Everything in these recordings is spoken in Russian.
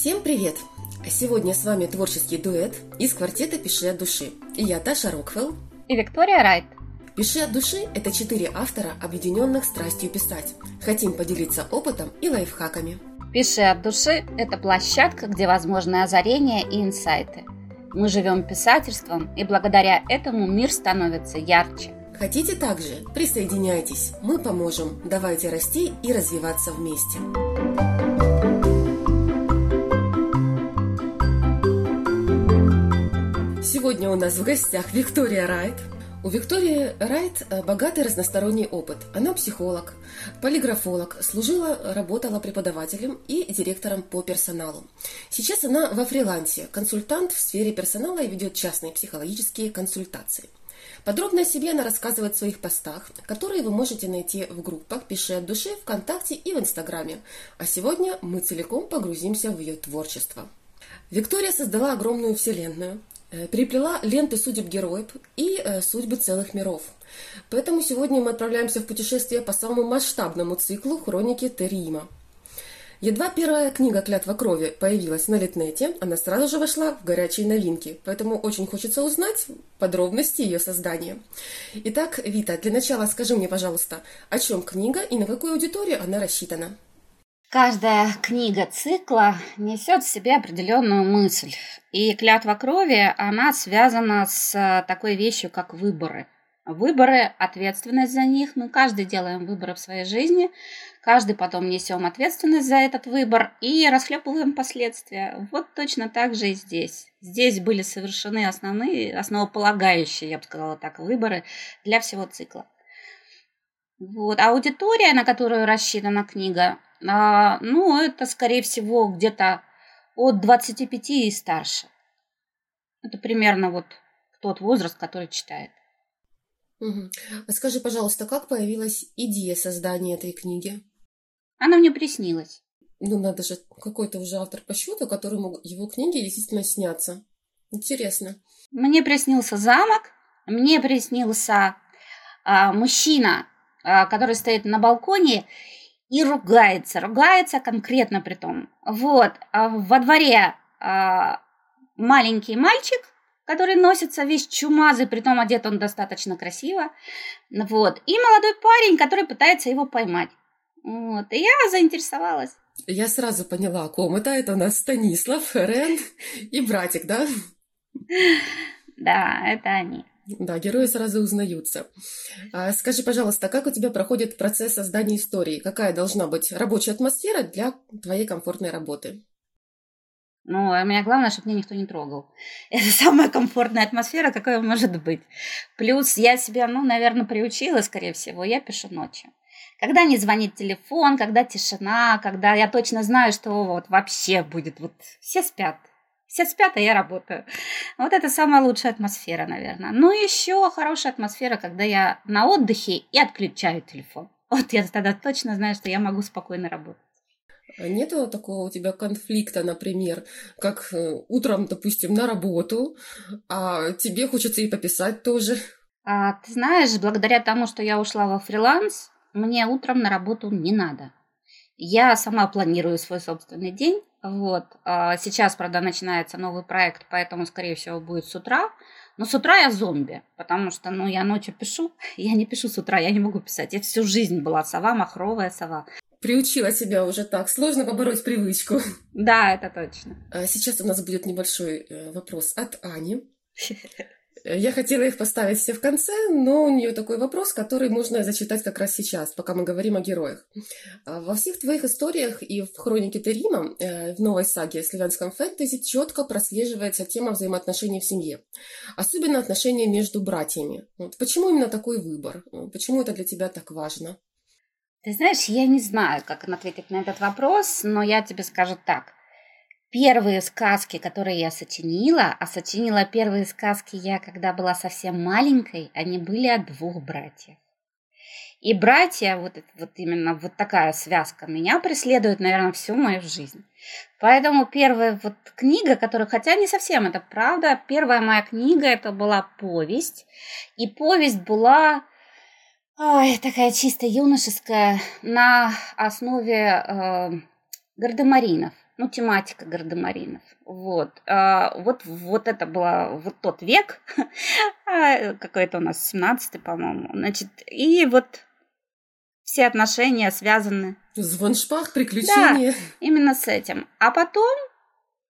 Всем привет! Сегодня с вами творческий дуэт из квартета «Пиши от души». И я Таша Рокфэл. И Виктория Райт. «Пиши от души» — это 4 автора, объединенных страстью писать. Хотим поделиться опытом и лайфхаками. «Пиши от души» — это площадка, где возможны озарения и инсайты. Мы живем писательством, и благодаря этому мир становится ярче. Хотите также? Присоединяйтесь, мы поможем. Давайте расти и развиваться вместе. Сегодня у нас в гостях Виктория Райт. У Виктории Райт богатый разносторонний опыт. Она психолог, полиграфолог, работала преподавателем и директором по персоналу. Сейчас она во фрилансе, консультант в сфере персонала и ведет частные психологические консультации. Подробно о себе она рассказывает в своих постах, которые вы можете найти в группах «Пиши от души», ВКонтакте и в Инстаграме. А сегодня мы целиком погрузимся в ее творчество. Виктория создала огромную вселенную, переплела ленты «Судеб героев» и «Судьбы целых миров». Поэтому сегодня мы отправляемся в путешествие по самому масштабному циклу «Хроники Терриима». Едва первая книга «Клятва крови» появилась на Литнете, она сразу же вошла в горячие новинки, поэтому очень хочется узнать подробности ее создания. Итак, Вита, для начала скажи мне, пожалуйста, о чем книга и на какую аудиторию она рассчитана? Каждая книга цикла несет в себе определенную мысль, и «Клятва крови» она связана с такой вещью, как выборы. Выборы, ответственность за них. Мы каждый делаем выборы в своей жизни, каждый потом несем ответственность за этот выбор и расхлебываем последствия. Вот точно так же и здесь. Здесь были совершены основополагающие, я бы сказала так, выборы для всего цикла. Вот. Аудитория, на которую рассчитана книга, это, скорее всего, где-то от 25 и старше. Это примерно вот тот возраст, который читает. Угу. А скажи, пожалуйста, как появилась идея создания этой книги? Она мне приснилась. Надо же, какой-то уже автор по счету, которому его книги действительно снятся. Интересно. Мне приснился замок, мне приснился мужчина, который стоит на балконе и ругается конкретно при том. Вот, во дворе маленький мальчик, который носится весь чумазый, притом одет он достаточно красиво, вот, и молодой парень, который пытается его поймать. Вот, и я заинтересовалась. Я сразу поняла, о ком это. Это у нас Станислав, Рен и братик, да? Да, это они. Да, герои сразу узнаются. Скажи, пожалуйста, как у тебя проходит процесс создания истории? Какая должна быть рабочая атмосфера для твоей комфортной работы? А меня главное, чтобы меня никто не трогал. Это самая комфортная атмосфера, какая может быть. Плюс я себя, наверное, приучила, скорее всего, я пишу ночью. Когда не звонит телефон, когда тишина, когда я точно знаю, что вот вообще будет. Вот все спят, а я работаю. Вот это самая лучшая атмосфера, наверное. Еще хорошая атмосфера, когда я на отдыхе и отключаю телефон. Вот я тогда точно знаю, что я могу спокойно работать. Нету такого у тебя конфликта, например, как утром, допустим, на работу, а тебе хочется и пописать тоже? Ты знаешь, благодаря тому, что я ушла во фриланс, мне утром на работу не надо. Я сама планирую свой собственный день. Вот. Сейчас, правда, начинается новый проект, поэтому, скорее всего, будет с утра. Но с утра я зомби, потому что, я ночью пишу, я не пишу с утра, я не могу писать. Я всю жизнь была сова, махровая сова. Приучила себя уже так. Сложно побороть привычку. Да, это точно. Сейчас у нас будет небольшой вопрос от Ани. Я хотела их поставить все в конце, но у нее такой вопрос, который можно зачитать как раз сейчас, пока мы говорим о героях. Во всех твоих историях и в «Хронике Терриима», в новой саге о славянском фэнтези, четко прослеживается тема взаимоотношений в семье, особенно отношения между братьями. Почему именно такой выбор? Почему это для тебя так важно? Ты знаешь, я не знаю, как ответить на этот вопрос, но я тебе скажу так. Первые сказки, которые я сочинила, первые сказки я, когда была совсем маленькой, они были о двух братьях. И братья, вот такая связка меня преследует, наверное, всю мою жизнь. Поэтому первая книга, хотя не совсем это правда, первая моя книга, это была повесть. И повесть была... Ой, такая чисто юношеская, на основе гардемаринов. ну, тематика гардемаринов. Вот это был вот тот век, какой-то у нас 17-й, по-моему. Значит, и вот все отношения связаны... Звоншпах, приключения. Да, именно с этим. А потом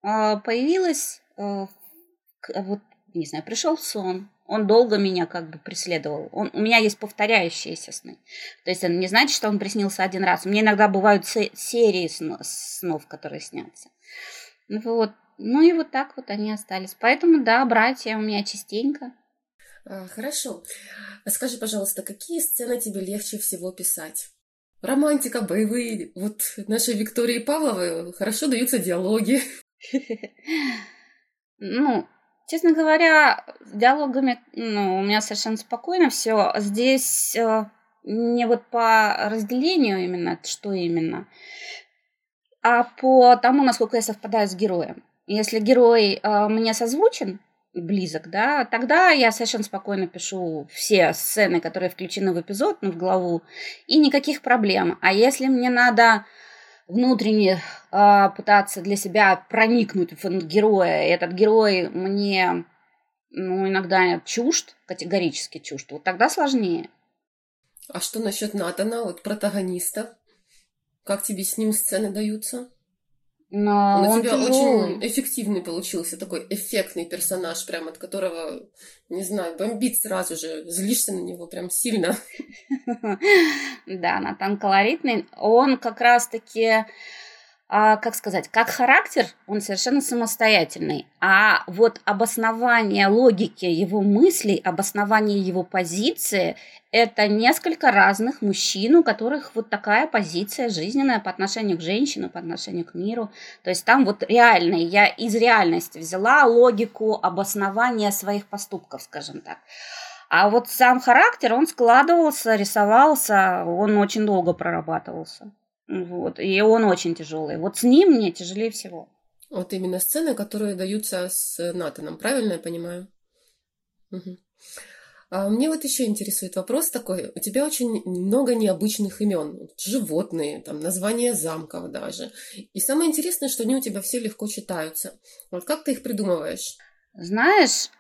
появилась... Вот, не знаю, пришел сон. Он долго меня как бы преследовал. У меня есть повторяющиеся сны. То есть это не значит, что он приснился один раз. У меня иногда бывают серии снов, которые снятся. Вот. Ну и вот так вот они остались. Поэтому, да, братья у меня частенько. Хорошо. Скажи, пожалуйста, какие сцены тебе легче всего писать? Романтика, боевые. Вот нашей Виктории Павловой хорошо даются диалоги. Ну... Честно говоря, с диалогами, ну, у меня совершенно спокойно все. Здесь не вот по разделению именно, что именно, а по тому, насколько я совпадаю с героем. Если герой мне созвучен, близок, да, тогда я совершенно спокойно пишу все сцены, которые включены в эпизод, ну, в главу, и никаких проблем. А если мне надо... внутренне пытаться для себя проникнуть в героя. И этот герой мне, ну, иногда чужд, категорически чужд. Вот тогда сложнее. А что насчет Натана, вот протагониста? Как тебе с ним сцены даются? Но он у тебя очень эффективный получился, такой эффектный персонаж, прям от которого, не знаю, бомбит сразу же, злишься на него прям сильно. Да, Натан колоритный. Он как раз-таки, как сказать, как характер, он совершенно самостоятельный. А вот обоснование логики его мыслей, обоснование его позиции – это несколько разных мужчин, у которых вот такая позиция жизненная по отношению к женщине, по отношению к миру. То есть там вот реальные, я из реальности взяла логику обоснования своих поступков, скажем так. А вот сам характер, он складывался, рисовался, он очень долго прорабатывался. Вот, и он очень тяжелый. Вот с ним мне тяжелее всего. Вот именно сцены, которые даются с Натаном, правильно я понимаю? Угу. А мне вот еще интересует вопрос такой. У тебя очень много необычных имен. Животные, там, названия замков даже. И самое интересное, что они у тебя все легко читаются. Вот как ты их придумываешь? Знаешь,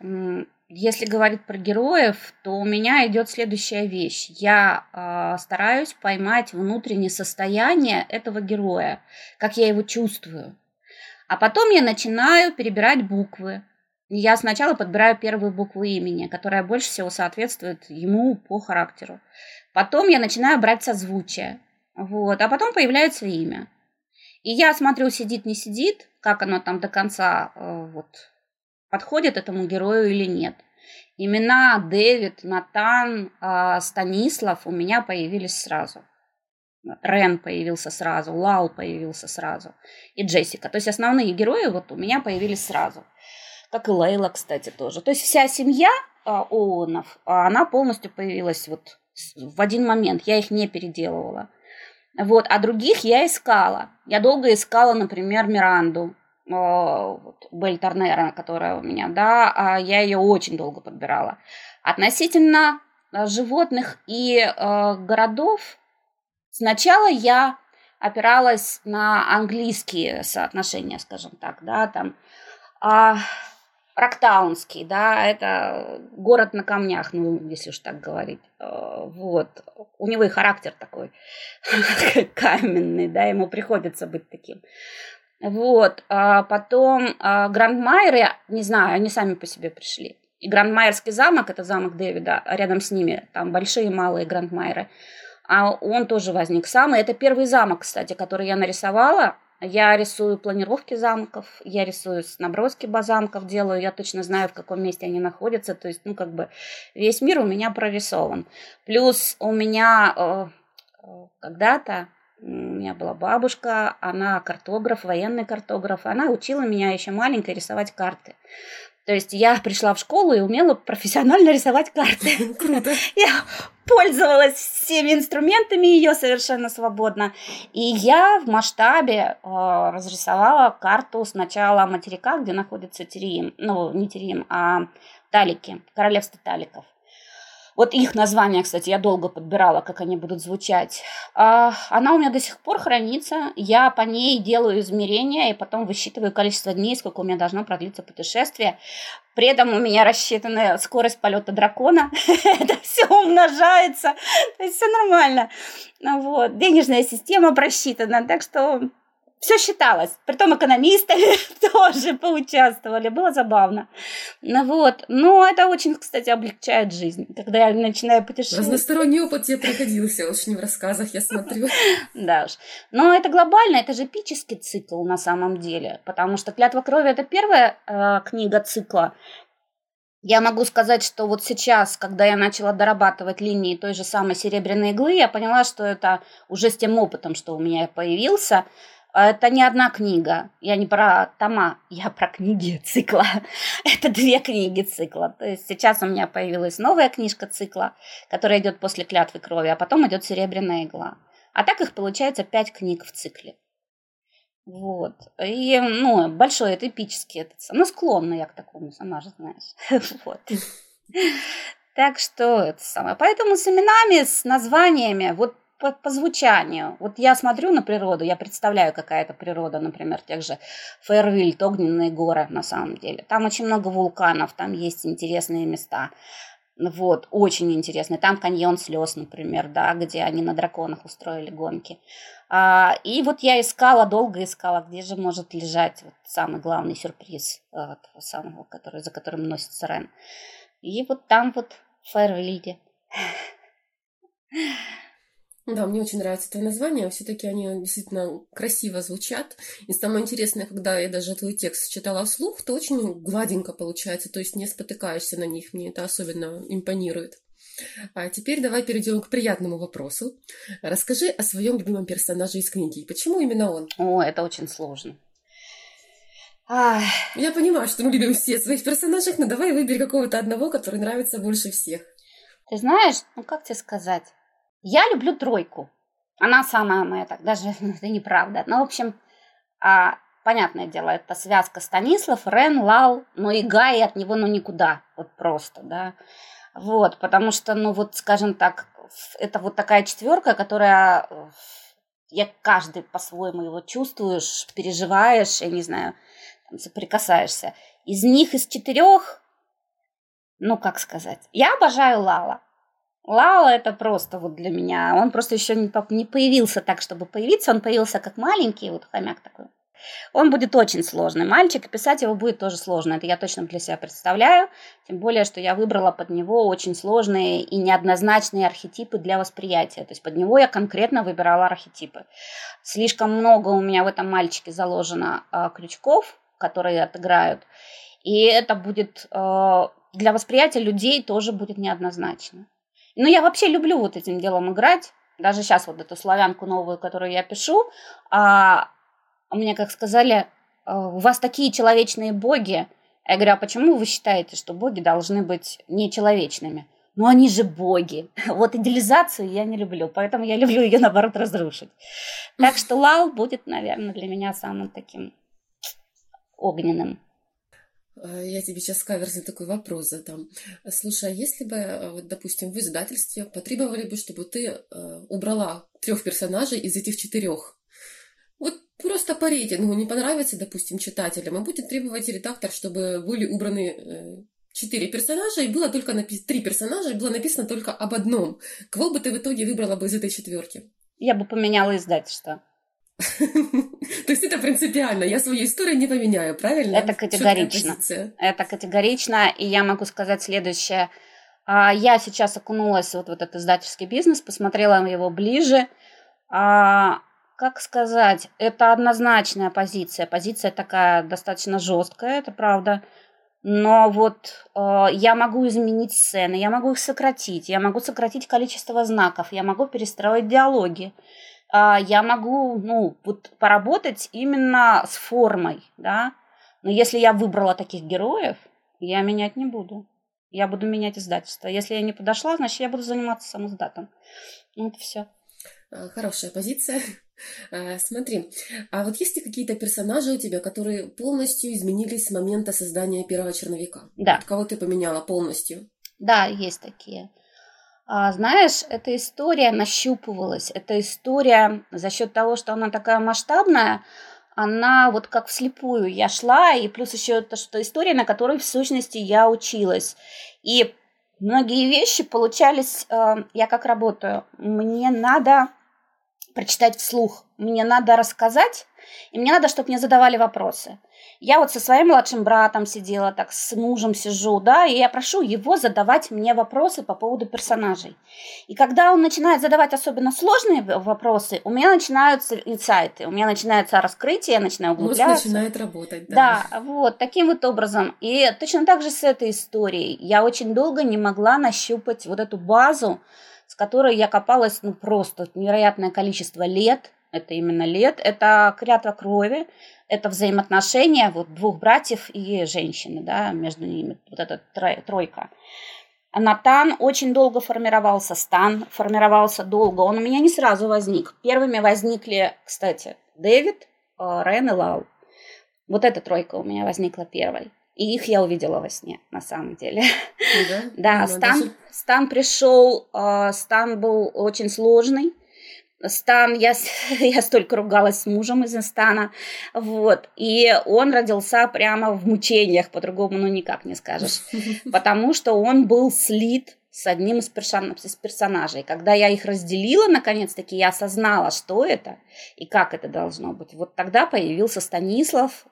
если говорить про героев, то у меня идет следующая вещь. Я стараюсь поймать внутреннее состояние этого героя, как я его чувствую. А потом я начинаю перебирать буквы. Я сначала подбираю первую букву имени, которая больше всего соответствует ему по характеру. Потом я начинаю брать созвучие. Вот. А потом появляется имя. И я смотрю, сидит, не сидит, как оно там до конца... вот, подходит этому герою или нет. Имена Дэвид, Натан, Станислав у меня появились сразу. Рен появился сразу, Лал появился сразу и Джессика. То есть основные герои вот у меня появились сразу. Как и Лейла, кстати, тоже. То есть вся семья Оуэнов, она полностью появилась вот в один момент. Я их не переделывала. Вот. А других я искала. Я долго искала, например, Миранду. Вот, Белль Торнера, которая у меня, да, я ее очень долго подбирала. Относительно животных и городов, сначала я опиралась на английские соотношения, скажем так, да, там Роктаунский, да, это город на камнях, ну, если уж так говорить, вот, у него и характер такой каменный, да, ему приходится быть таким. Вот, а потом Грандмайеры, не знаю, они сами по себе пришли. И Грандмайерский замок, это замок Дэвида, рядом с ними, там большие и малые Грандмайеры. А он тоже возник сам, и это первый замок, кстати, который я нарисовала. Я рисую планировки замков, я рисую наброски замков, делаю, я точно знаю, в каком месте они находятся. То есть, ну, как бы весь мир у меня прорисован. Плюс у меня когда-то... У меня была бабушка, она картограф, военный картограф. Она учила меня еще маленькой рисовать карты. То есть я пришла в школу и умела профессионально рисовать карты. Круто. Я пользовалась всеми инструментами ее совершенно свободно. И я в масштабе разрисовала карту сначала материка, где находится Терриим. Ну, не Терриим, а Талики, королевство Таликов. Вот их название, кстати, я долго подбирала, как они будут звучать. Она у меня до сих пор хранится. Я по ней делаю измерения и потом высчитываю количество дней, сколько у меня должно продлиться путешествие. При этом у меня рассчитана скорость полета дракона. Это все умножается. То есть все нормально. Вот. Денежная система просчитана. Так что все считалось. Притом экономисты тоже поучаствовали. Было забавно. Вот. Но это очень, кстати, облегчает жизнь, когда я начинаю путешествовать. Разносторонний опыт тебе пригодился очень в рассказах, я смотрю. Да уж. Но это глобально, это же эпический цикл на самом деле. Потому что «Клятва крови» — это первая книга цикла. Я могу сказать, что вот сейчас, когда я начала дорабатывать линии той же самой «Серебряной иглы», я поняла, что это уже с тем опытом, что у меня появился. Это не одна книга, я не про тома, я про книги цикла. Это две книги цикла. То есть сейчас у меня появилась новая книжка цикла, которая идет после «Клятвы крови», а потом идет «Серебряная игла». А так их получается 5 книг в цикле. Вот. И, ну, большой, это эпический. Ну, склонна я к такому, сама же знаешь. Вот. Так что это самое. Поэтому с именами, с названиями, вот по звучанию. Вот я смотрю на природу, я представляю, какая это природа, например, тех же Фейрвильд, огненные горы, на самом деле. Там очень много вулканов, там есть интересные места. Вот, очень интересные. Там Каньон Слез, например, да, где они на драконах устроили гонки. И вот я искала, долго искала, где же может лежать вот самый главный сюрприз того самого, который, за которым носится Рен. И вот там вот в Фейрвильде. Да, мне очень нравится это название, все-таки они действительно красиво звучат. И самое интересное, когда я даже твой текст читала вслух, то очень гладенько получается, то есть не спотыкаешься на них, мне это особенно импонирует. А теперь давай перейдем к приятному вопросу. Расскажи о своем любимом персонаже из книги. Почему именно он? О, это очень сложно. Я понимаю, что мы любим все своих персонажей, но давай выбери какого-то одного, который нравится больше всех. Ты знаешь, ну как тебе сказать? Я люблю тройку. Она самая моя, так даже это неправда. Но, в общем, понятное дело, это связка Станислав, Рен, Лал, но и Гай от него, ну, никуда. Вот просто, да. Вот, потому что, ну, вот, скажем так, это вот такая четверка, которая... Я каждый по-своему его чувствуешь, переживаешь, я не знаю, там, соприкасаешься. Из них, из 4, ну, как сказать, я обожаю Лала. Лала — это просто вот для меня. Он просто еще не появился так, чтобы появиться. Он появился как маленький, вот хомяк такой. Он будет очень сложный мальчик, и писать его будет тоже сложно. Это я точно для себя представляю. Тем более, что я выбрала под него очень сложные и неоднозначные архетипы для восприятия. То есть под него я конкретно выбирала архетипы. Слишком много у меня в этом мальчике заложено крючков, которые отыграют. И это будет для восприятия людей тоже будет неоднозначно. Ну, я вообще люблю вот этим делом играть. Даже сейчас вот эту славянку новую, которую я пишу. Мне как сказали, у вас такие человечные боги. Я говорю, а почему вы считаете, что боги должны быть нечеловечными? Ну, они же боги. Вот идеализацию я не люблю, поэтому я люблю ее, наоборот, разрушить. Так что Лал будет, наверное, для меня самым таким огненным. Я тебе сейчас каверзный такой вопрос задам. Слушай, а если бы, вот, допустим, в издательстве потребовали бы, чтобы ты убрала 3 персонажей из этих 4, вот просто по рейтингу не понравится, допустим, читателям, а будет требовать редактор, чтобы были убраны 4 персонажа, и было только 3 персонажа, и было написано только об одном. Кого бы ты в итоге выбрала бы из этой четверки? Я бы поменяла издательство. То есть это принципиально, я свою историю не поменяю, правильно? Это категорично. Это категорично, и я могу сказать следующее. Я сейчас окунулась вот в этот издательский бизнес, посмотрела его ближе. Как сказать, это однозначная позиция. Позиция такая достаточно жесткая, это правда. Но вот я могу изменить сцены, я могу их сократить, я могу сократить количество знаков, я могу перестроить диалоги. Я могу, ну, вот поработать именно с формой, да, но если я выбрала таких героев, я менять не буду, я буду менять издательство, если я не подошла, значит, я буду заниматься самоиздатом, вот все. Хорошая позиция. Смотри, а вот есть ли какие-то персонажи у тебя, которые полностью изменились с момента создания первого черновика? Да. Кого ты поменяла полностью? Да, есть такие. Знаешь, эта история нащупывалась, эта история за счет того, что она такая масштабная, она вот как вслепую я шла, и плюс еще то, что история, на которой в сущности я училась. И многие вещи получались, я как работаю, мне надо прочитать вслух, мне надо рассказать, и мне надо, чтобы мне задавали вопросы. Я вот со своим младшим братом сидела, так с мужем сижу, да, и я прошу его задавать мне вопросы по поводу персонажей. И когда он начинает задавать особенно сложные вопросы, у меня начинаются инсайты, у меня начинается раскрытие, я начинаю углубляться. Мозг начинает работать, да. Да, вот, таким вот образом. И точно так же с этой историей. Я очень долго не могла нащупать вот эту базу, с которой я копалась, ну, просто невероятное количество лет. Это именно лет, это клятва крови, это взаимоотношения вот двух братьев и женщины, да, между ними, вот эта тройка. Натан очень долго формировался, Стан формировался долго, он у меня не сразу возник. Первыми возникли, кстати, Дэвид, Рен и Лал. Вот эта тройка у меня возникла первой. И их я увидела во сне, на самом деле. Да, Стан пришел, Стан был очень сложный. Стан, я столько ругалась с мужем из-за Стана, вот, и он родился прямо в мучениях, по-другому, ну, никак не скажешь, потому что он был слит с одним из персонажей. Когда я их разделила, наконец-таки, я осознала, что это и как это должно быть. Вот тогда появился Станислав,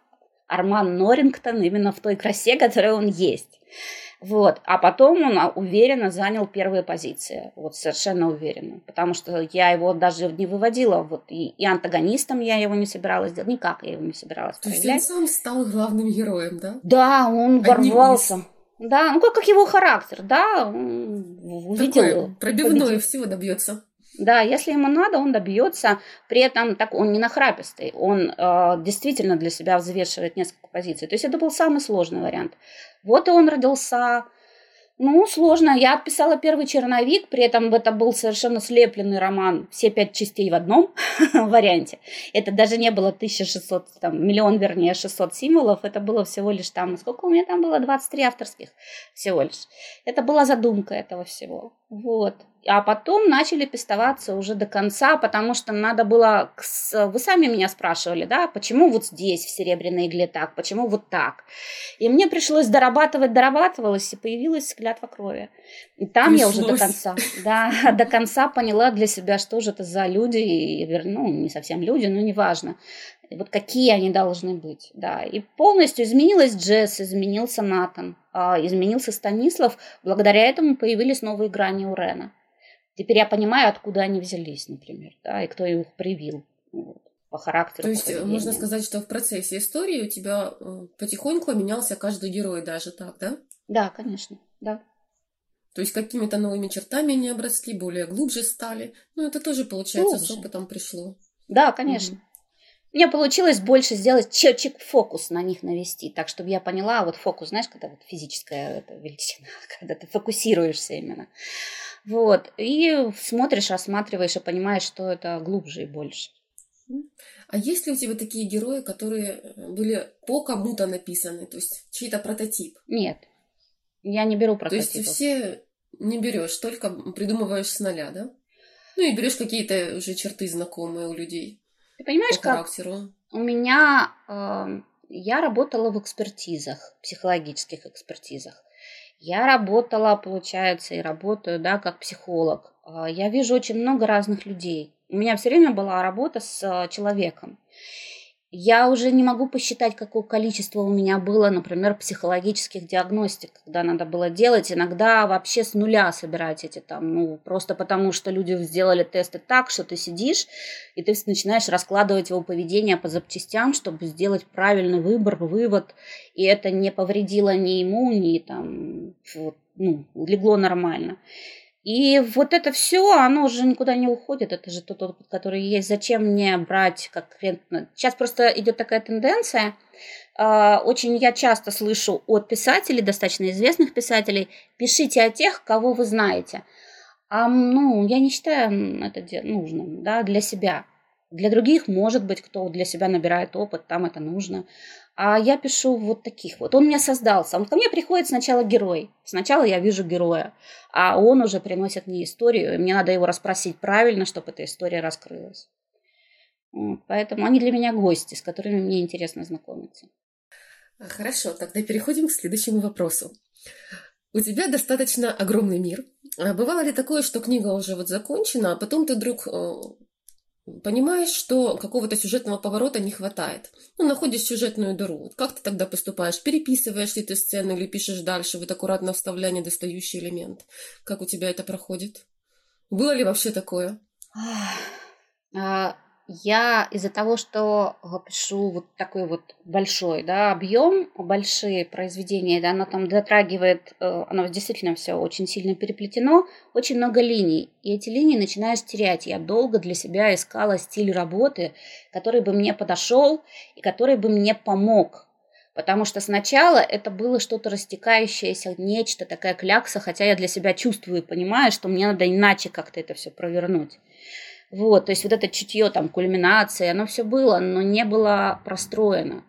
Арман Норрингтон, именно в той красе, которая он есть. Вот. А потом он уверенно занял первые позиции, вот совершенно уверенно, потому что я его даже не выводила, вот, и антагонистом я его не собиралась делать, никак я его не собиралась проявлять. То есть он сам стал главным героем, да? Да, он ворвался. Да, ну как его характер, да, увидел. Такой пробивной, всего добьется. Да, если ему надо, он добьется. При этом так, он не нахрапистый, он действительно для себя взвешивает несколько позиций. То есть это был самый сложный вариант. Вот и он родился. Ну, сложно. Я отписала первый черновик, при этом это был совершенно слепленный роман, все 5 частей в одном варианте. Это даже не было 1600, там, миллион, вернее, 600 символов. Это было всего лишь там, сколько у меня там было? 23 авторских всего лишь. Это была задумка этого всего. Вот. А потом начали пестоваться уже до конца, потому что надо было... Вы сами меня спрашивали, да, почему вот здесь, в «Серебряной игле» так, почему вот так? И мне пришлось дорабатывалось, и появилась «Клятва крови». И там пришлось. Я уже до конца, да, до конца поняла для себя, что же это за люди, и, ну, не совсем люди, но неважно, вот какие они должны быть, да. И полностью изменилась Джесс, изменился Натан, изменился Станислав, благодаря этому появились новые грани у Рена. Теперь я понимаю, откуда они взялись, например, да, и кто их привил, вот, по характеру. То есть можно сказать, что в процессе истории у тебя потихоньку менялся каждый герой даже так, да? Да, конечно, да. То есть какими-то новыми чертами они обросли, более глубже стали. Ну, это тоже, получается, с опытом пришло. Да, конечно. Угу. Мне получилось больше сделать фокус на них навести, так, чтобы я поняла, вот фокус, знаешь, когда вот физическая это величина, когда ты фокусируешься именно. Вот, и смотришь, рассматриваешь и понимаешь, что это глубже и больше. А есть ли у тебя такие герои, которые были по кому-то написаны, то есть чей-то прототип? Нет, я не беру прототипов. То есть все не берешь, только придумываешь с нуля, да? Ну и берешь какие-то уже черты знакомые у людей. Ты понимаешь, по характеру? Как у меня... я работала в экспертизах, психологических экспертизах. Я работала, получается, и работаю, да, как психолог. Я вижу очень много разных людей. У меня все время была работа с человеком. Я уже не могу посчитать, какое количество у меня было, например, психологических диагностик, когда надо было делать. Иногда вообще с нуля собирать эти там, ну, просто потому что люди сделали тесты так, что ты сидишь, и ты начинаешь раскладывать его поведение по запчастям, чтобы сделать правильный выбор, вывод. И это не повредило ни ему, ни там, вот, ну, легло нормально. И вот это все, оно уже никуда не уходит, это же тот опыт, который есть. Зачем мне брать конкретно? Сейчас просто идет такая тенденция. Очень я часто слышу от писателей, достаточно известных писателей, пишите о тех, кого вы знаете. А, ну, я не считаю это нужным, да, для себя. Для других, может быть, кто для себя набирает опыт, там это нужно. А я пишу вот таких вот. Он у меня создался. Он ко мне приходит сначала герой. Сначала я вижу героя, а он уже приносит мне историю. И мне надо его расспросить правильно, чтобы эта история раскрылась. Вот. Поэтому они для меня гости, с которыми мне интересно знакомиться. Хорошо, тогда переходим к следующему вопросу. У тебя достаточно огромный мир. А бывало ли такое, что книга уже вот закончена, а потом ты вдруг понимаешь, что какого-то сюжетного поворота не хватает? Ну, находишь сюжетную дыру. Как ты тогда поступаешь? Переписываешь ли ты сцену или пишешь дальше, вот аккуратно вставляя недостающий элемент? Как у тебя это проходит? Было ли вообще такое? Я из-за того, что пишу вот такой вот большой, да, объем, большие произведения, да, оно там дотрагивает, оно действительно все очень сильно переплетено, очень много линий, и эти линии начинаешь терять. Я долго для себя искала стиль работы, который бы мне подошел и который бы мне помог, потому что сначала это было что-то растекающееся, нечто, такая клякса, хотя я для себя чувствую и понимаю, что мне надо иначе как-то это все провернуть. Вот, то есть вот это чутье, там, кульминация, оно все было, но не было простроено.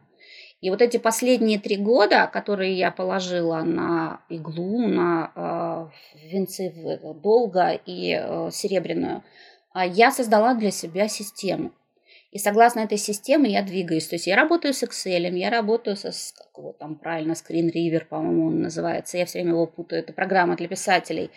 И вот эти последние 3 года, которые я положила на иглу, на венцы долга и серебряную, я создала для себя систему. И согласно этой системе я двигаюсь. То есть я работаю с Excel, я работаю как его там правильно, Screen River, по-моему, он называется. Я все время его путаю. Это программа для писателей.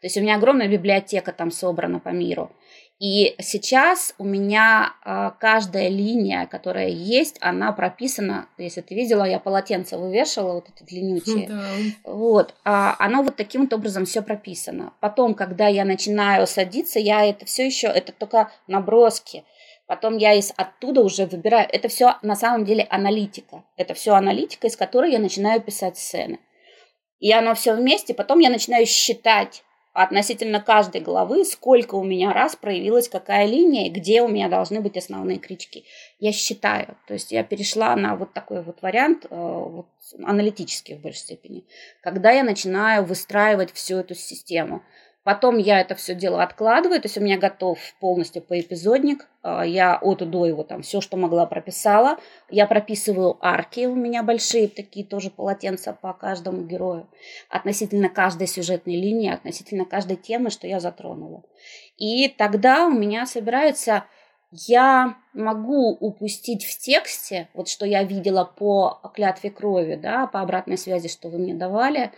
То есть у меня огромная библиотека там собрана по миру. И сейчас у меня каждая линия, которая есть, она прописана. Если ты видела, я полотенце вывешивала, вот эти длиннючие. Да. Вот. Оно вот таким вот образом все прописано. Потом, когда я начинаю садиться, я это все еще, это только наброски. Потом я оттуда уже выбираю. Это все на самом деле аналитика. Это все аналитика, из которой я начинаю писать сцены. И оно все вместе. Потом я начинаю считать относительно каждой главы, сколько у меня раз проявилась какая линия и где у меня должны быть основные крючки. Я считаю. То есть я перешла на вот такой вот вариант, вот, аналитический в большей степени. Когда я начинаю выстраивать всю эту систему. Потом я это все дело откладываю, то есть у меня готов полностью поэпизодник, я от и до его там все, что могла, прописала. Я прописываю арки, у меня большие такие тоже полотенца по каждому герою, относительно каждой сюжетной линии, относительно каждой темы, что я затронула. И тогда у меня собирается, я могу упустить в тексте, вот что я видела по клятве крови, да, по обратной связи, что вы мне давали,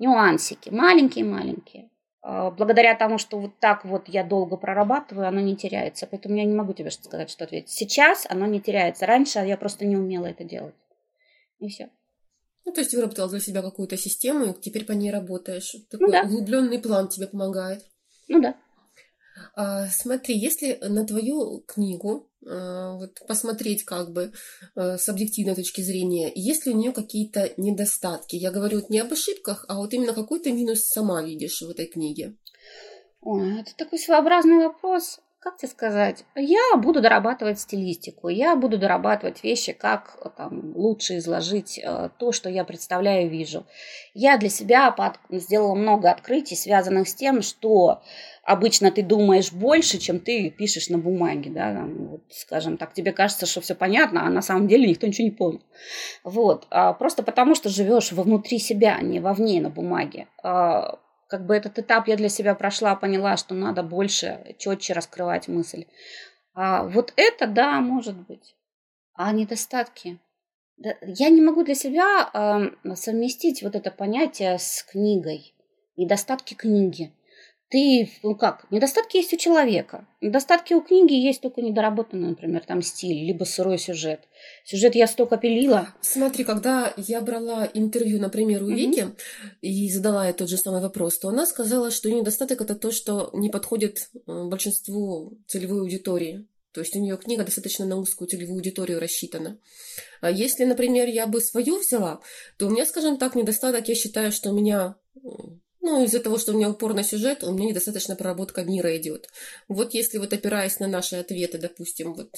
нюансики, маленькие-маленькие. Благодаря тому, что вот так вот я долго прорабатываю, оно не теряется. Поэтому я не могу тебе сказать, что ответить. Сейчас оно не теряется. Раньше я просто не умела это делать. И все. Ну, то есть выработала для себя какую-то систему, и теперь по ней работаешь. Такой углубленный план тебе помогает. Ну да. Смотри, если на твою книгу вот, посмотреть как бы с объективной точки зрения, есть ли у нее какие-то недостатки? Я говорю вот не об ошибках, а вот именно какой ты минус сама видишь в этой книге? Ой, это такой своеобразный вопрос. Как тебе сказать? Я буду дорабатывать стилистику, я буду дорабатывать вещи, как там, лучше изложить то, что я представляю и вижу. Я для себя сделала много открытий, связанных с тем, что обычно ты думаешь больше, чем ты пишешь на бумаге, да, там, вот, скажем так, тебе кажется, что все понятно, а на самом деле никто ничего не понял. Вот, просто потому, что живешь внутри себя, не вовне на бумаге. Как бы этот этап я для себя прошла, поняла, что надо больше, четче раскрывать мысль. Вот это, да, может быть. А недостатки? Я не могу для себя совместить вот это понятие с книгой. Недостатки книги. Ты, ну как, недостатки есть у человека. Недостатки у книги есть только недоработанный, например, там стиль, либо сырой сюжет. Сюжет я столько пилила. Смотри, когда я брала интервью, например, у Вики и задала ей тот же самый вопрос, то она сказала, что недостаток – это то, что не подходит большинству целевой аудитории. То есть у нее книга достаточно на узкую целевую аудиторию рассчитана. А если, например, я бы свою взяла, то у меня, скажем так, недостаток, я считаю, что у меня... Ну, из-за того, что у меня упор на сюжет, у меня недостаточно проработка мира идет. Вот если вот опираясь на наши ответы, допустим, вот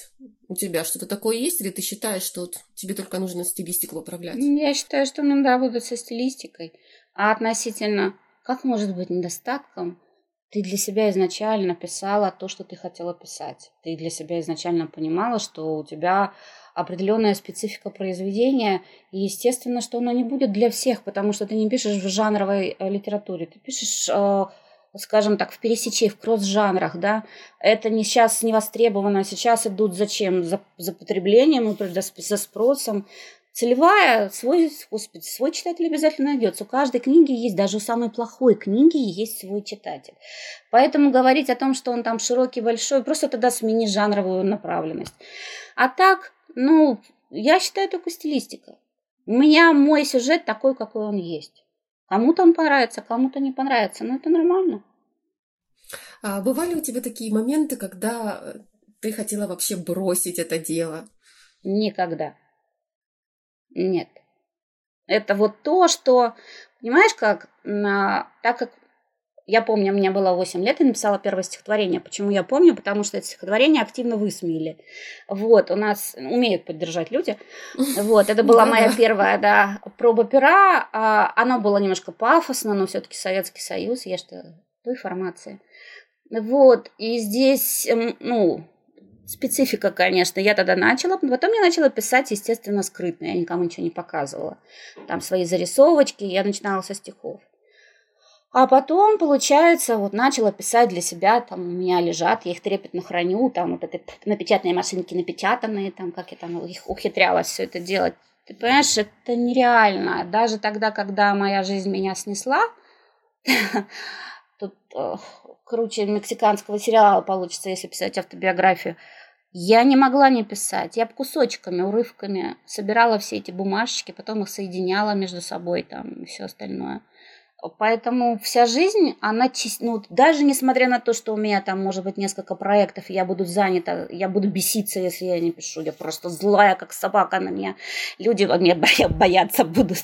у тебя что-то такое есть, или ты считаешь, что вот тебе только нужно стилистику управлять? Я считаю, что мне надо работать со стилистикой. А относительно, как может быть недостатком Ты для себя изначально писала то, что ты хотела писать. Ты для себя изначально понимала, что у тебя определенная специфика произведения, и, естественно, что оно не будет для всех, потому что ты не пишешь в жанровой литературе, ты пишешь, скажем так, в пересече, в кросс-жанрах, да. Это не сейчас не востребовано, сейчас идут зачем? За потреблением, за спросом. Целевая, свой читатель обязательно найдется. У каждой книги есть, даже у самой плохой книги есть свой читатель. Поэтому говорить о том, что он там широкий, большой, просто тогда смени жанровую направленность. А так, я считаю, только стилистика. У меня мой сюжет такой, какой он есть. Кому-то он понравится, кому-то не понравится, но это нормально. А бывали у тебя такие моменты, когда ты хотела вообще бросить это дело? Никогда. Нет. Это вот то, что, понимаешь, как, так как я помню, мне было 8 лет, я написала первое стихотворение. Почему я помню? Потому что это стихотворение активно высмеяли. Вот, у нас умеют поддержать люди. Вот, это была моя первая, проба пера. Оно было немножко пафосно, но все-таки Советский Союз, я что, той формации. Вот, и здесь, специфика, конечно. Я тогда начала, потом я начала писать, естественно, скрытно. Я никому ничего не показывала. Там свои зарисовочки, я начинала со стихов. А потом, получается, начала писать для себя, там у меня лежат, я их трепетно храню, там вот эти напечатанные машинки напечатанные, там как я там их ухитрялась все это делать. Ты понимаешь, это нереально. Даже тогда, когда моя жизнь меня снесла, тут круче мексиканского сериала получится, если писать автобиографию. Я не могла не писать. Я кусочками, урывками собирала все эти бумажечки, потом их соединяла между собой там и все остальное. Поэтому вся жизнь, она, даже несмотря на то, что у меня там, может быть, несколько проектов, и я буду занята, я буду беситься, если я не пишу. Я просто злая, как собака на меня. Люди меня боятся будут.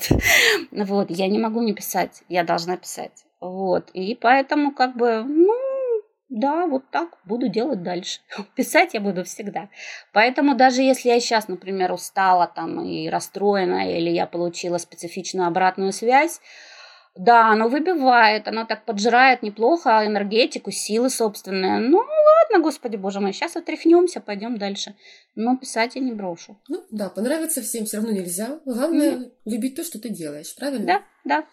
Вот, я не могу не писать, я должна писать. Вот, и поэтому вот так буду делать дальше. Писать я буду всегда. Поэтому даже если я сейчас, например, устала там и расстроена, или я получила специфичную обратную связь, да, оно выбивает, оно так поджирает неплохо энергетику, силы собственные. Ладно, Господи Боже мой, сейчас отряхнемся, пойдем дальше. Но писать я не брошу. Понравиться всем все равно нельзя. Главное, любить то, что ты делаешь, правильно? Да.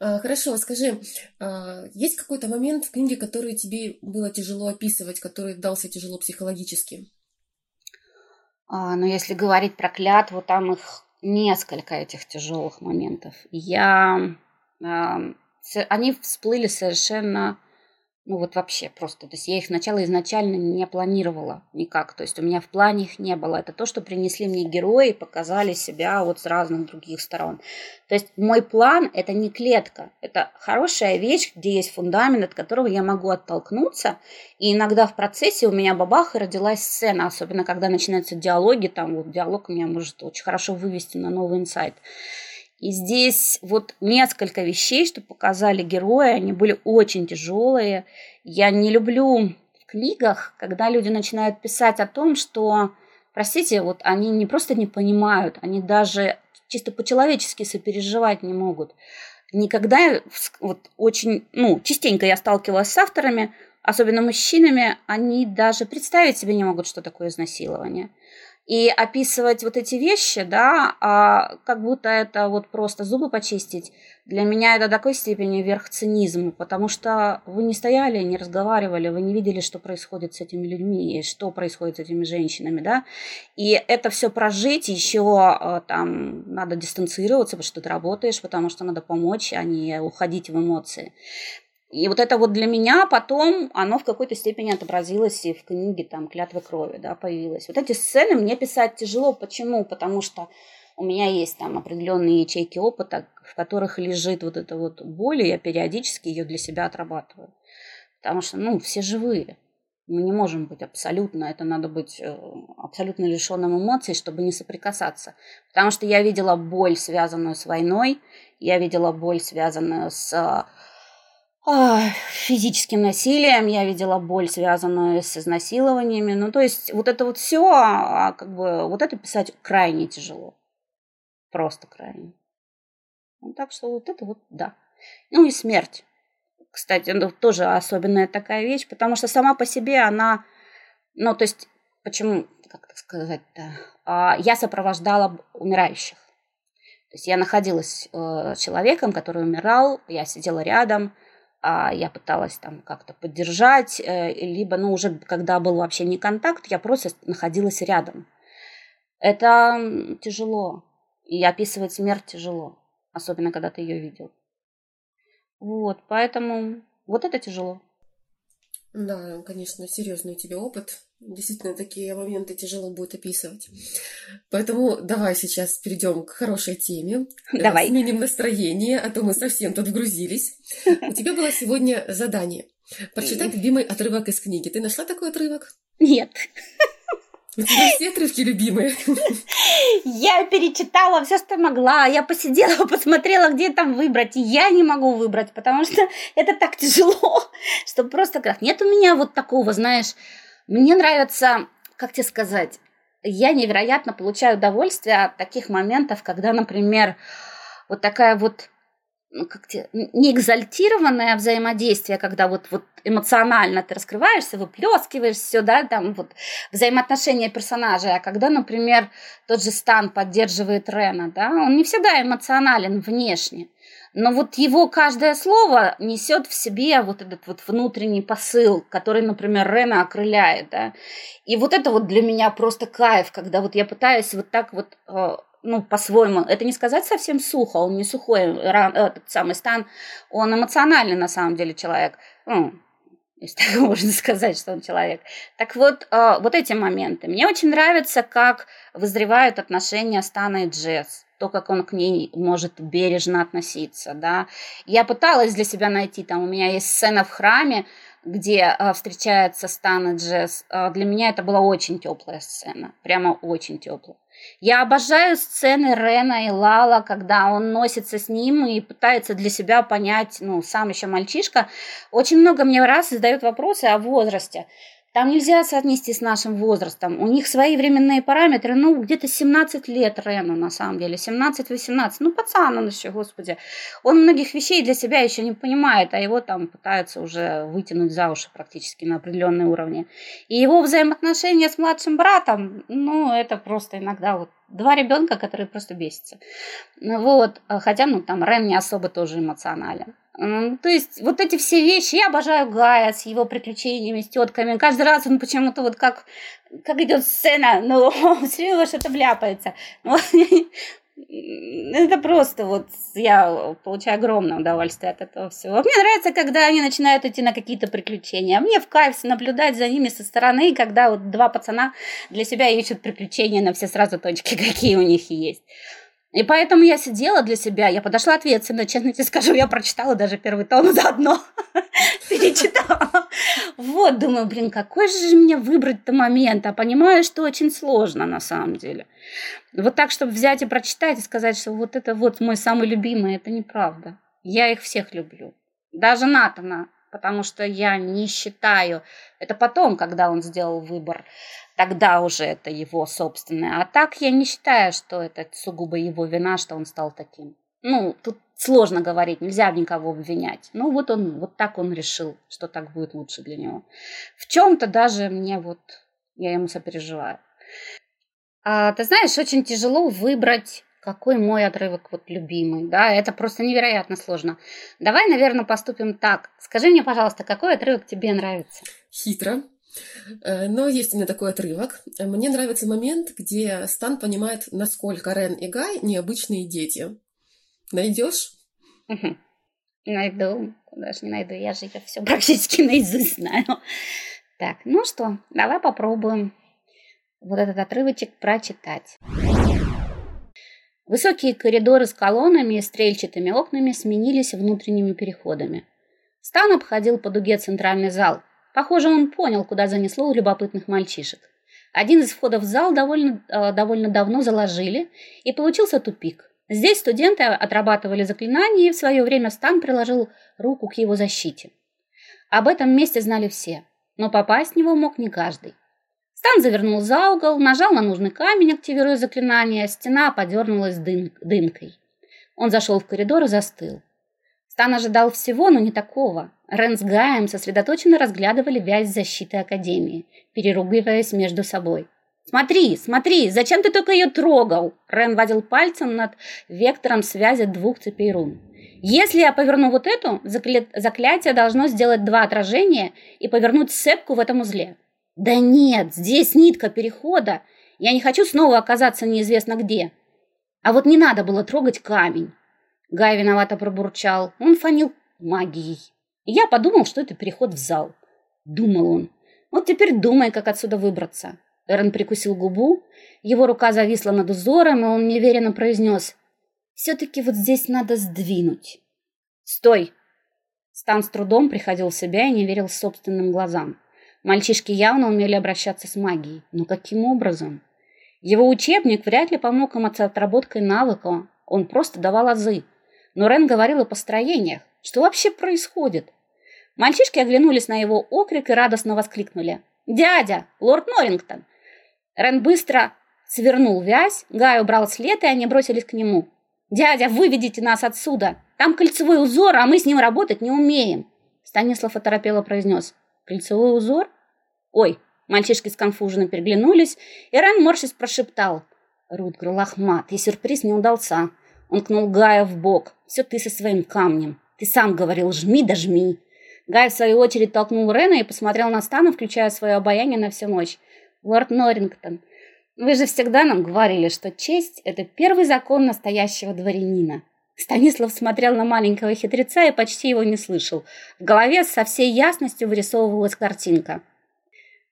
Хорошо, скажи, есть какой-то момент в книге, который тебе было тяжело описывать, который дался тяжело психологически? Если говорить про клятву, там их несколько этих тяжелых моментов. Они всплыли совершенно, вообще просто. То есть я их изначально не планировала никак. То есть у меня в плане их не было. Это то, что принесли мне герои и показали себя с разных других сторон. То есть мой план – это не клетка. Это хорошая вещь, где есть фундамент, от которого я могу оттолкнуться. И иногда в процессе у меня бабах и родилась сцена. Особенно, когда начинаются диалоги. Диалог меня может очень хорошо вывести на новый инсайт. И здесь несколько вещей, что показали герои, они были очень тяжелые. Я не люблю в книгах, когда люди начинают писать о том, что, простите, они не просто не понимают, они даже чисто по-человечески сопереживать не могут. Никогда, частенько я сталкивалась с авторами, особенно мужчинами, они даже представить себе не могут, что такое изнасилование. И описывать эти вещи, как будто это просто зубы почистить, для меня это до такой степени верх цинизма, потому что вы не стояли, не разговаривали, вы не видели, что происходит с этими людьми, и что происходит с этими женщинами, и это все прожить, еще там надо дистанцироваться, потому что ты работаешь, потому что надо помочь, а не уходить в эмоции. И это для меня потом, оно в какой-то степени отобразилось и в книге там «Клятва крови» появилось. Эти сцены мне писать тяжело. Почему? Потому что у меня есть там определенные ячейки опыта, в которых лежит эта боль, и я периодически ее для себя отрабатываю. Потому что, все живые. Мы не можем быть абсолютно, это надо быть абсолютно лишенным эмоций, чтобы не соприкасаться. Потому что я видела боль, связанную с войной, я видела боль, связанную с физическим насилием, я видела боль, связанную с изнасилованиями. Это писать крайне тяжело. Просто крайне. Так что да. И смерть. Кстати, ну, тоже особенная такая вещь, потому что сама по себе она, ну, то есть, почему, как так сказать-то, я сопровождала умирающих. То есть я находилась человеком, который умирал, я сидела рядом, я пыталась там как-то поддержать, либо, ну, уже когда был вообще не контакт, я просто находилась рядом. Это тяжело, и описывать смерть тяжело, особенно когда ты ее видел. Вот, поэтому вот это тяжело. Да, конечно, серьезный у тебя опыт. Действительно, такие моменты тяжело будет описывать. Поэтому давай сейчас перейдем к хорошей теме. Давай. Сменим настроение, а то мы совсем тут вгрузились. У тебя было сегодня задание прочитать любимый отрывок из книги. Ты нашла такой отрывок? Нет. У тебя все отрывки любимые. Я перечитала все, что могла. Я посидела, посмотрела, где там выбрать. И я не могу выбрать, потому что это так тяжело, что просто крах. Нет у меня вот такого, знаешь. Мне нравится, как тебе сказать, я невероятно получаю удовольствие от таких моментов, когда, например, вот такая вот не экзальтированное взаимодействие, когда вот эмоционально ты раскрываешься, выплескиваешь все, да, там вот взаимоотношения персонажей, а когда, например, тот же Стан поддерживает Рена, да, он не всегда эмоционален внешне, но вот его каждое слово несет в себе вот этот вот внутренний посыл, который, например, Рена окрыляет, да, и вот это вот для меня просто кайф, когда вот я пытаюсь вот так вот ну, по-своему, это не сказать совсем сухо, он не сухой, этот самый Стан, он эмоциональный на самом деле человек, ну, если так можно сказать, что он человек. Так вот, вот эти моменты. Мне очень нравится, как вызревают отношения Стана и Джесс, то, как он к ней может бережно относиться, да. Я пыталась для себя найти, там, у меня есть сцена в храме, где встречается Стан и Джесс. Для меня это была очень теплая сцена, прямо очень теплая. Я обожаю сцены Рена и Лала, когда он носится с ним и пытается для себя понять, ну, сам еще мальчишка. Очень много мне раз задают вопросы о возрасте. Там нельзя соотнести с нашим возрастом. У них свои временные параметры, ну, где-то 17 лет Рену, на самом деле, 17-18. Ну, пацан он еще, господи. Он многих вещей для себя еще не понимает, а его там пытаются уже вытянуть за уши практически на определенные уровни. И его взаимоотношения с младшим братом, ну, это просто иногда вот два ребенка, которые просто бесятся. Вот, хотя, ну, там Рен не особо тоже эмоционален. То есть вот эти все вещи, я обожаю Гая с его приключениями, с тетками. Каждый раз он почему-то вот как идет сцена, ну, все время что-то вляпается. Это просто вот я получаю огромное удовольствие от этого всего. Мне нравится, когда они начинают идти на какие-то приключения. Мне в кайф наблюдать за ними со стороны, когда вот два пацана для себя ищут приключения на все сразу точки, какие у них есть. И поэтому я сидела для себя, я подошла ответственно, честно тебе скажу, я прочитала даже первый том заодно, перечитала. Вот, думаю, блин, какой же мне выбрать-то момент, а понимаю, что очень сложно на самом деле. Вот так, чтобы взять и прочитать и сказать, что вот это вот мой самый любимый, это неправда. Я их всех люблю, даже Натана, потому что я не считаю, это потом, когда он сделал выбор, тогда уже это его собственное. А так я не считаю, что это сугубо его вина, что он стал таким. Ну, тут сложно говорить, нельзя никого обвинять. Ну, вот он, вот так он решил, что так будет лучше для него. В чем-то даже мне вот, я ему сопереживаю. А, ты знаешь, очень тяжело выбрать, какой мой отрывок вот любимый, да, это просто невероятно сложно. Давай, наверное, поступим так. Скажи мне, пожалуйста, какой отрывок тебе нравится? Хитро. Но есть у меня такой отрывок. Мне нравится момент, где Стан понимает, насколько Рен и Гай необычные дети. Найдешь? Найду. Куда ж не найду? Я же ее все практически наизусть знаю. Так, ну что, давай попробуем вот этот отрывочек прочитать. Высокие коридоры с колоннами и стрельчатыми окнами сменились внутренними переходами. Стан обходил по дуге центральный зал. Похоже, он понял, куда занесло у любопытных мальчишек. Один из входов в зал довольно давно заложили, и получился тупик. Здесь студенты отрабатывали заклинания, и в свое время Стан приложил руку к его защите. Об этом месте знали все, но попасть в него мог не каждый. Стан завернул за угол, нажал на нужный камень, активируя заклинание, стена подернулась дымкой. Он зашел в коридор и застыл. Стан ожидал всего, но не такого. Рен с Гаем сосредоточенно разглядывали вязь защиты Академии, переругиваясь между собой. «Смотри, смотри, зачем ты только ее трогал?» Рен водил пальцем над вектором связи двух цепей рун. «Если я поверну вот эту, заклятие должно сделать два отражения и повернуть сцепку в этом узле». «Да нет, здесь нитка перехода. Я не хочу снова оказаться неизвестно где. А вот не надо было трогать камень». Гай виновато пробурчал. Он фанил магией. И я подумал, что это переход в зал. Думал он. «Вот теперь думай, как отсюда выбраться». Эрн прикусил губу, его рука зависла над узором, и он неуверенно произнес: «Все-таки вот здесь надо сдвинуть». «Стой!» Стан с трудом приходил в себя и не верил собственным глазам. Мальчишки явно умели обращаться с магией. Но каким образом? Его учебник вряд ли помог им с отработкой навыка, он просто давал азы. Но Рен говорил о построениях. Что вообще происходит? Мальчишки оглянулись на его окрик и радостно воскликнули: «Дядя! Лорд Норрингтон!» Рен быстро свернул вязь, Гай убрал след, и они бросились к нему. «Дядя, выведите нас отсюда! Там кольцевой узор, а мы с ним работать не умеем!» Станислав оторопело произнес: «Кольцевой узор? Ой!» Мальчишки сконфуженно переглянулись, и Рен, морщись, прошептал: «Рутгер лохмат, и сюрприз не удался!» Он кнул Гая в бок: «Все ты со своим камнем! Ты сам говорил, жми да жми!» Гай, в свою очередь, толкнул Рена и посмотрел на Стана, включая свое обаяние на всю ночь. «Лорд Норрингтон, вы же всегда нам говорили, что честь – это первый закон настоящего дворянина». Станислав смотрел на маленького хитреца и почти его не слышал. В голове со всей ясностью вырисовывалась картинка.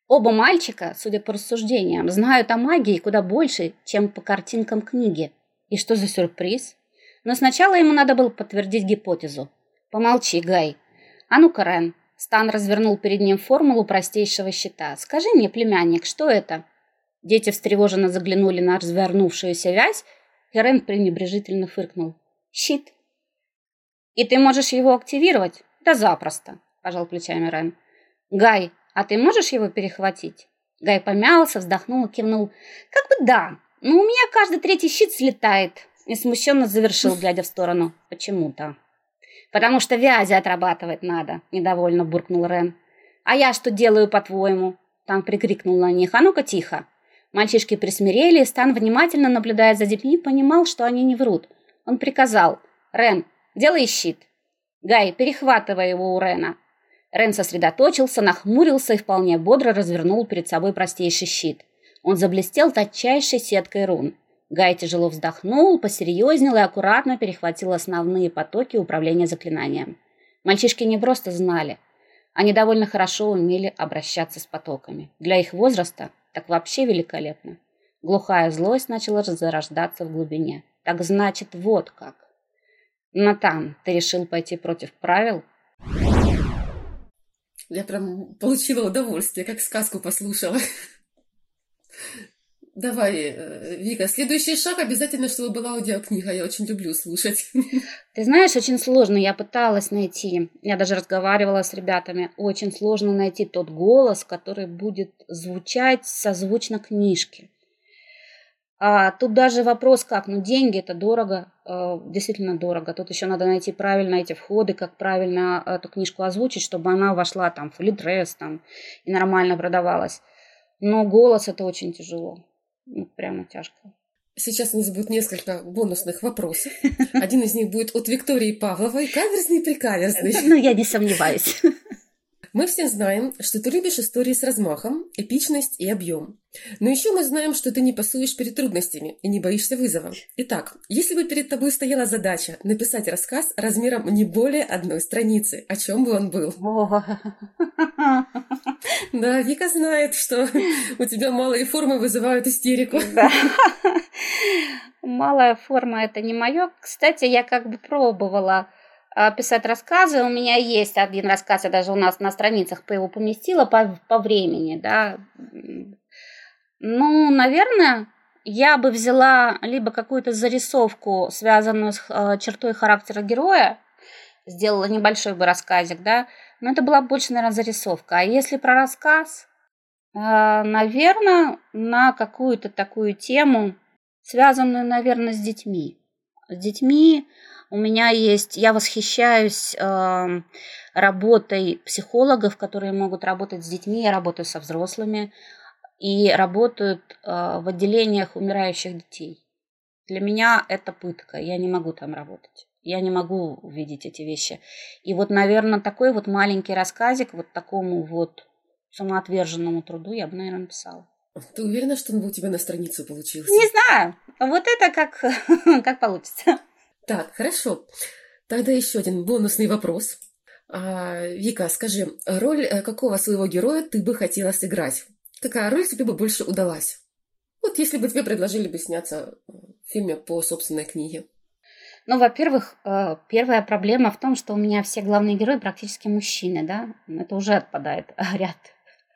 Оба мальчика, судя по рассуждениям, знают о магии куда больше, чем по картинкам книги. И что за сюрприз? Но сначала ему надо было подтвердить гипотезу. «Помолчи, Гай». «А ну-ка, Рен». Стан развернул перед ним формулу простейшего счета. «Скажи мне, племянник, что это?» Дети встревоженно заглянули на развернувшуюся вязь, и Рен пренебрежительно фыркнул. «Щит». «И ты можешь его активировать?» «Да запросто», – пожал плечами Рен. «Гай, а ты можешь его перехватить?» Гай помялся, вздохнул и кивнул. «Как бы да, но у меня каждый третий щит слетает». И смущенно завершил, глядя в сторону. «Почему-то». «Потому что вязи отрабатывать надо», – недовольно буркнул Рен. «А я что делаю, по-твоему?» Стан прикрикнул на них. «А ну-ка, тихо!» Мальчишки присмирели, и Стан, внимательно наблюдая за детьми, понимал, что они не врут. Он приказал: «Рен, делай щит!» «Гай, перехватывай его у Рена!» Рен сосредоточился, нахмурился и вполне бодро развернул перед собой простейший щит. Он заблестел тончайшей сеткой рун. Гай тяжело вздохнул, посерьезнел и аккуратно перехватил основные потоки управления заклинанием. Мальчишки не просто знали, они довольно хорошо умели обращаться с потоками. Для их возраста так вообще великолепно. Глухая злость начала зарождаться в глубине. Так значит, вот как. «Натан, ты решил пойти против правил?» Я прям получила удовольствие, как сказку послушала. Давай, Вика, следующий шаг обязательно, чтобы была аудиокнига. Я очень люблю слушать. Ты знаешь, очень сложно. Я пыталась найти, я даже разговаривала с ребятами, очень сложно найти тот голос, который будет звучать созвучно книжке. А тут даже вопрос как, деньги это дорого, действительно дорого. Тут еще надо найти правильно эти входы, как правильно эту книжку озвучить, чтобы она вошла в Литрес и нормально продавалась. Но голос это очень тяжело. Прямо тяжко. Сейчас у нас будет несколько бонусных вопросов. Один из них будет от Виктории Павловой. Каверзный-прикаверзный. Ну, я не сомневаюсь. Мы все знаем, что ты любишь истории с размахом, эпичность и объем. Но еще мы знаем, что ты не пасуешь перед трудностями и не боишься вызова. Итак, если бы перед тобой стояла задача написать рассказ размером не более одной страницы, о чем бы он был? Да, Вика знает, что у тебя малые формы вызывают истерику. Да. Малая форма – это не мое. Кстати, я пробовала писать рассказы. У меня есть один рассказ, я даже у нас на страницах его поместила по времени, да. Ну, наверное, я бы взяла либо какую-то зарисовку, связанную с чертой характера героя, сделала небольшой бы рассказик, да, но это была больше, наверное, зарисовка. А если про рассказ, наверное, на какую-то такую тему, связанную, наверное, с детьми. с детьми. У меня есть, я восхищаюсь работой психологов, которые могут работать с детьми. Я работаю со взрослыми и работают в отделениях умирающих детей. Для меня это пытка, я не могу там работать. Я не могу увидеть эти вещи. И вот, наверное, такой вот маленький рассказик, вот такому вот самоотверженному труду я бы, наверное, писала. Ты уверена, что он бы у тебя на страницу получился? Не знаю. Вот это как получится. Так, хорошо. Тогда еще один бонусный вопрос. Вика, скажи, роль какого своего героя ты бы хотела сыграть? Какая роль тебе бы больше удалась? Вот если бы тебе предложили бы сняться в фильме по собственной книге. Ну, во-первых, первая проблема в том, что у меня все главные герои практически мужчины, да? Это уже отпадает ряд.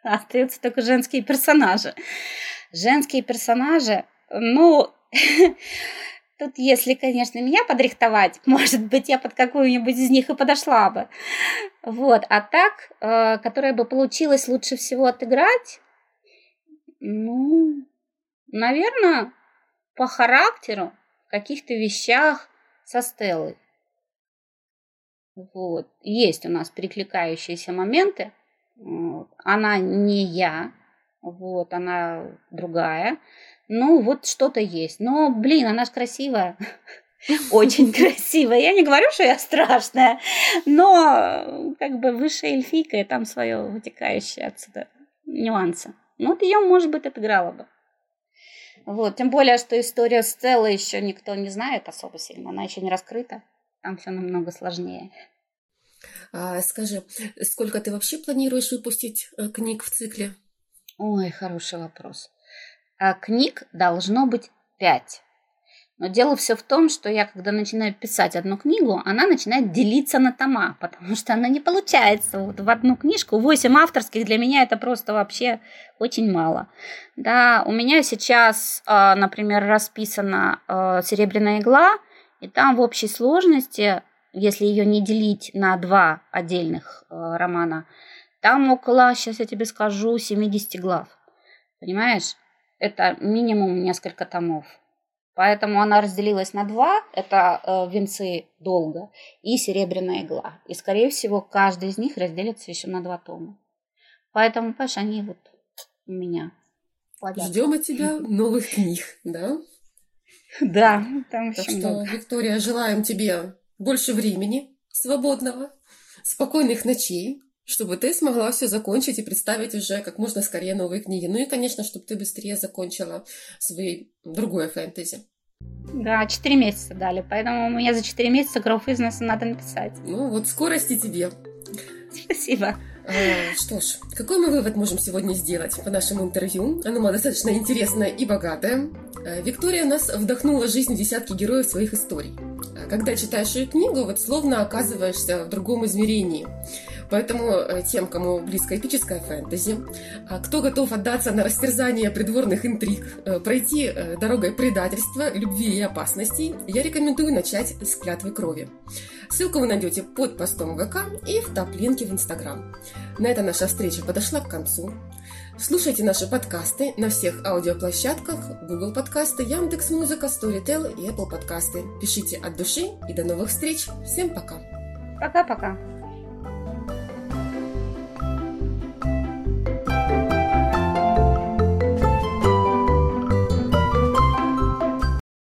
Остаются только женские персонажи. Женские персонажи, ну, тут если, конечно, меня подрихтовать, может быть, я под какую-нибудь из них и подошла бы. Вот, а так, которая бы получилось лучше всего отыграть, ну, наверное, по характеру, в каких-то вещах, со Стеллой. Вот. Есть у нас перекликающиеся моменты. Она не я. Вот. Она другая. Ну, вот что-то есть. Но, блин, она ж красивая. Очень красивая. Я не говорю, что я страшная. Но, как бы, высшая эльфийка, и там свое вытекающее отсюда нюансы. Ну, вот ее, может быть, отыграла бы. Вот, тем более, что история Стеллы еще никто не знает особо сильно, она еще не раскрыта, там все намного сложнее. А, скажи, сколько ты вообще планируешь выпустить книг в цикле? Ой, хороший вопрос. Книг должно быть 5. Но дело все в том, что я, когда начинаю писать одну книгу, она начинает делиться на тома, потому что она не получается вот в одну книжку. 8 авторских для меня это просто вообще очень мало. Да, у меня сейчас, например, расписана «Серебряная игла», и там в общей сложности, если ее не делить на 2 отдельных романа, там около, сейчас я тебе скажу, 70 глав. Понимаешь? Это минимум несколько томов. Поэтому она разделилась на 2, это «Венцы долга» и «Серебряная игла». И, скорее всего, каждый из них разделится еще на 2 тома. Поэтому, понимаешь, они вот у меня. Ждем от тебя новых книг, да? Да, там еще много. Так что, Виктория, желаем тебе больше времени свободного, спокойных ночей, чтобы ты смогла все закончить и представить уже как можно скорее новые книги. Ну и, конечно, чтобы ты быстрее закончила свои другое фэнтези. Да, 4 месяца дали, поэтому у меня за 4 месяца граф износа надо написать. Ну вот, скорости тебе. Спасибо. Что ж, какой мы вывод можем сегодня сделать по нашему интервью? Оно было достаточно интересное и богатое. Виктория нас вдохнула жизнь в десятки героев своих историй. Когда читаешь ее книгу, вот словно оказываешься в другом измерении. Поэтому тем, кому близко эпическая фэнтези, кто готов отдаться на растерзание придворных интриг, пройти дорогой предательства, любви и опасностей, я рекомендую начать с «Клятвы крови». Ссылку вы найдете под постом ВК и в топ-линке в Инстаграм. На этом наша встреча подошла к концу. Слушайте наши подкасты на всех аудиоплощадках: Google подкасты, Яндекс.Музыка, Storytel и Apple подкасты. Пишите от души и до новых встреч. Всем пока! Пока-пока!